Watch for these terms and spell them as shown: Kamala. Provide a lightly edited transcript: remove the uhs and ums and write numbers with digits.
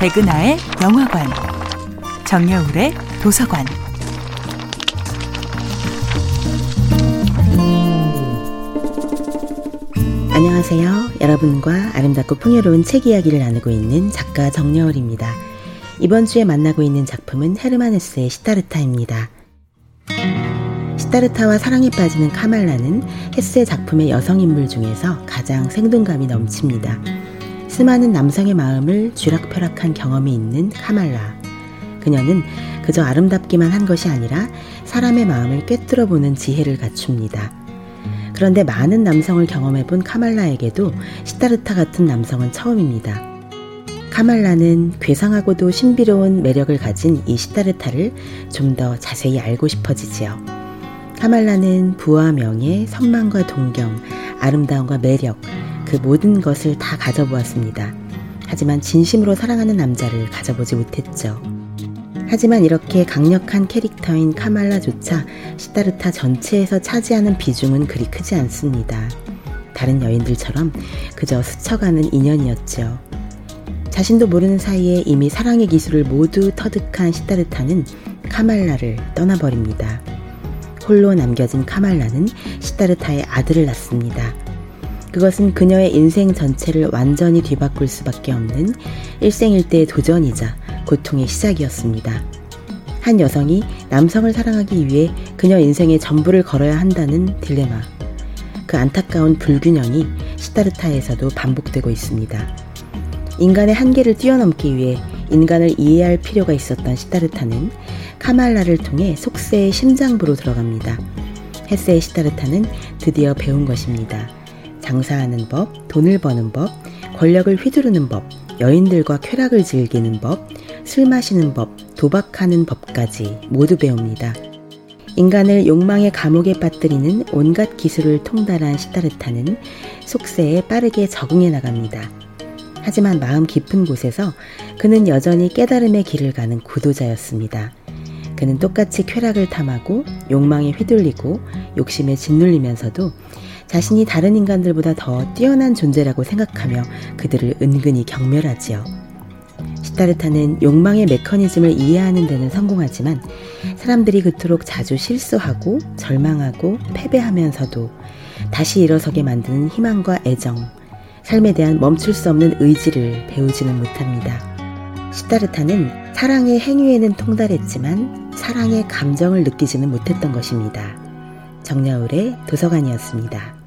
백은하의 영화관, 정여울의 도서관. 안녕하세요. 여러분과 아름답고 풍요로운 책 이야기를 나누고 있는 작가 정여울입니다. 이번 주에 만나고 있는 작품은 헤르만 헤세의 시타르타입니다. 시타르타와 사랑에 빠지는 카말라는 헤세 작품의 여성인물 중에서 가장 생동감이 넘칩니다. 수많은 남성의 마음을 쥐락펴락한 경험이 있는 카말라. 그녀는 그저 아름답기만 한 것이 아니라 사람의 마음을 꿰뚫어보는 지혜를 갖춥니다. 그런데 많은 남성을 경험해본 카말라에게도 시타르타 같은 남성은 처음입니다. 카말라는 괴상하고도 신비로운 매력을 가진 이 시타르타를 좀 더 자세히 알고 싶어지지요. 카말라는 부와 명예, 선망과 동경, 아름다움과 매력, 그 모든 것을 다 가져보았습니다. 하지만 진심으로 사랑하는 남자를 가져보지 못했죠. 하지만 이렇게 강력한 캐릭터인 카말라조차 시타르타 전체에서 차지하는 비중은 그리 크지 않습니다. 다른 여인들처럼 그저 스쳐가는 인연이었죠. 자신도 모르는 사이에 이미 사랑의 기술을 모두 터득한 시타르타는 카말라를 떠나버립니다. 홀로 남겨진 카말라는 시타르타의 아들을 낳습니다. 그것은 그녀의 인생 전체를 완전히 뒤바꿀 수밖에 없는 일생일대의 도전이자 고통의 시작이었습니다. 한 여성이 남성을 사랑하기 위해 그녀 인생의 전부를 걸어야 한다는 딜레마. 그 안타까운 불균형이 시타르타에서도 반복되고 있습니다. 인간의 한계를 뛰어넘기 위해 인간을 이해할 필요가 있었던 시타르타는 카말라를 통해 속세의 심장부로 들어갑니다. 헤세의 시타르타는 드디어 배운 것입니다. 장사하는 법, 돈을 버는 법, 권력을 휘두르는 법, 여인들과 쾌락을 즐기는 법, 술 마시는 법, 도박하는 법까지 모두 배웁니다. 인간을 욕망의 감옥에 빠뜨리는 온갖 기술을 통달한 시타르타는 속세에 빠르게 적응해 나갑니다. 하지만 마음 깊은 곳에서 그는 여전히 깨달음의 길을 가는 구도자였습니다. 그는 똑같이 쾌락을 탐하고 욕망에 휘둘리고 욕심에 짓눌리면서도 자신이 다른 인간들보다 더 뛰어난 존재라고 생각하며 그들을 은근히 경멸하지요. 시타르타는 욕망의 메커니즘을 이해하는 데는 성공하지만 사람들이 그토록 자주 실수하고 절망하고 패배하면서도 다시 일어서게 만드는 희망과 애정, 삶에 대한 멈출 수 없는 의지를 배우지는 못합니다. 시타르타는 사랑의 행위에는 통달했지만 사랑의 감정을 느끼지는 못했던 것입니다. 정여울의 도서관이었습니다.